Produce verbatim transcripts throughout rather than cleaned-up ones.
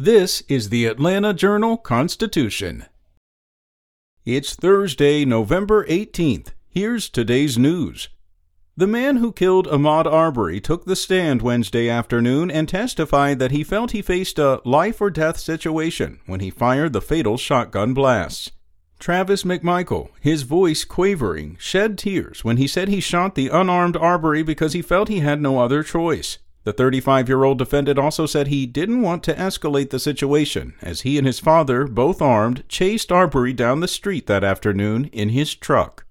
This is the Atlanta Journal-Constitution. It's Thursday, November eighteenth. Here's today's news. The man who killed Ahmaud Arbery took the stand Wednesday afternoon and testified that he felt he faced a life-or-death situation when he fired the fatal shotgun blasts. Travis McMichael, his voice quavering, shed tears when he said he shot the unarmed Arbery because he felt he had no other choice. The thirty-five-year-old defendant also said he didn't want to escalate the situation, as he and his father, both armed, chased Arbery down the street that afternoon in his truck.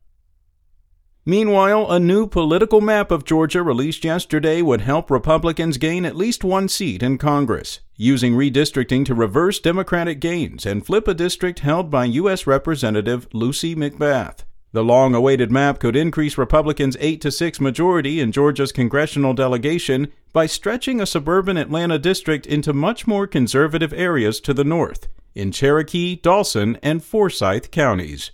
Meanwhile, a new political map of Georgia released yesterday would help Republicans gain at least one seat in Congress, using redistricting to reverse Democratic gains and flip a district held by U S Representative Lucy McBath. The long-awaited map could increase Republicans' eight to six majority in Georgia's congressional delegation by stretching a suburban Atlanta district into much more conservative areas to the north, in Cherokee, Dawson, and Forsyth counties.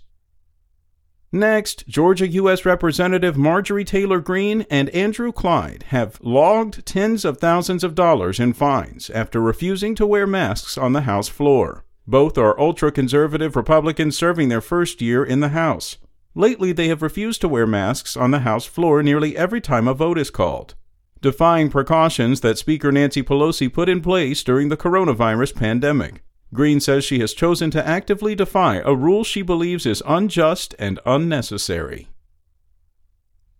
Next, Georgia U S Representative Marjorie Taylor Greene and Andrew Clyde have logged tens of thousands of dollars in fines after refusing to wear masks on the House floor. Both are ultra-conservative Republicans serving their first year in the House. Lately, they have refused to wear masks on the House floor nearly every time a vote is called, defying precautions that Speaker Nancy Pelosi put in place during the coronavirus pandemic. Greene says she has chosen to actively defy a rule she believes is unjust and unnecessary.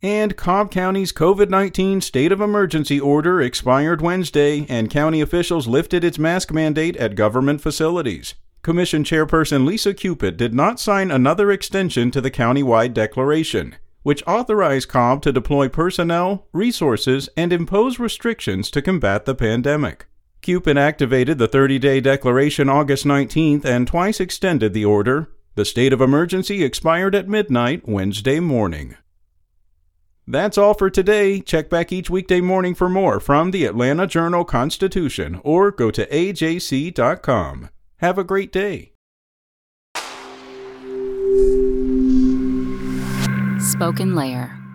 And Cobb County's COVID nineteen state of emergency order expired Wednesday, and county officials lifted its mask mandate at government facilities. Commission Chairperson Lisa Cupid did not sign another extension to the county-wide declaration, which authorized Cobb to deploy personnel, resources, and impose restrictions to combat the pandemic. Cupid activated the thirty-day declaration August nineteenth and twice extended the order. The state of emergency expired at midnight Wednesday morning. That's all for today. Check back each weekday morning for more from the Atlanta Journal-Constitution or go to A J C dot com. Have a great day. Spoken Layer.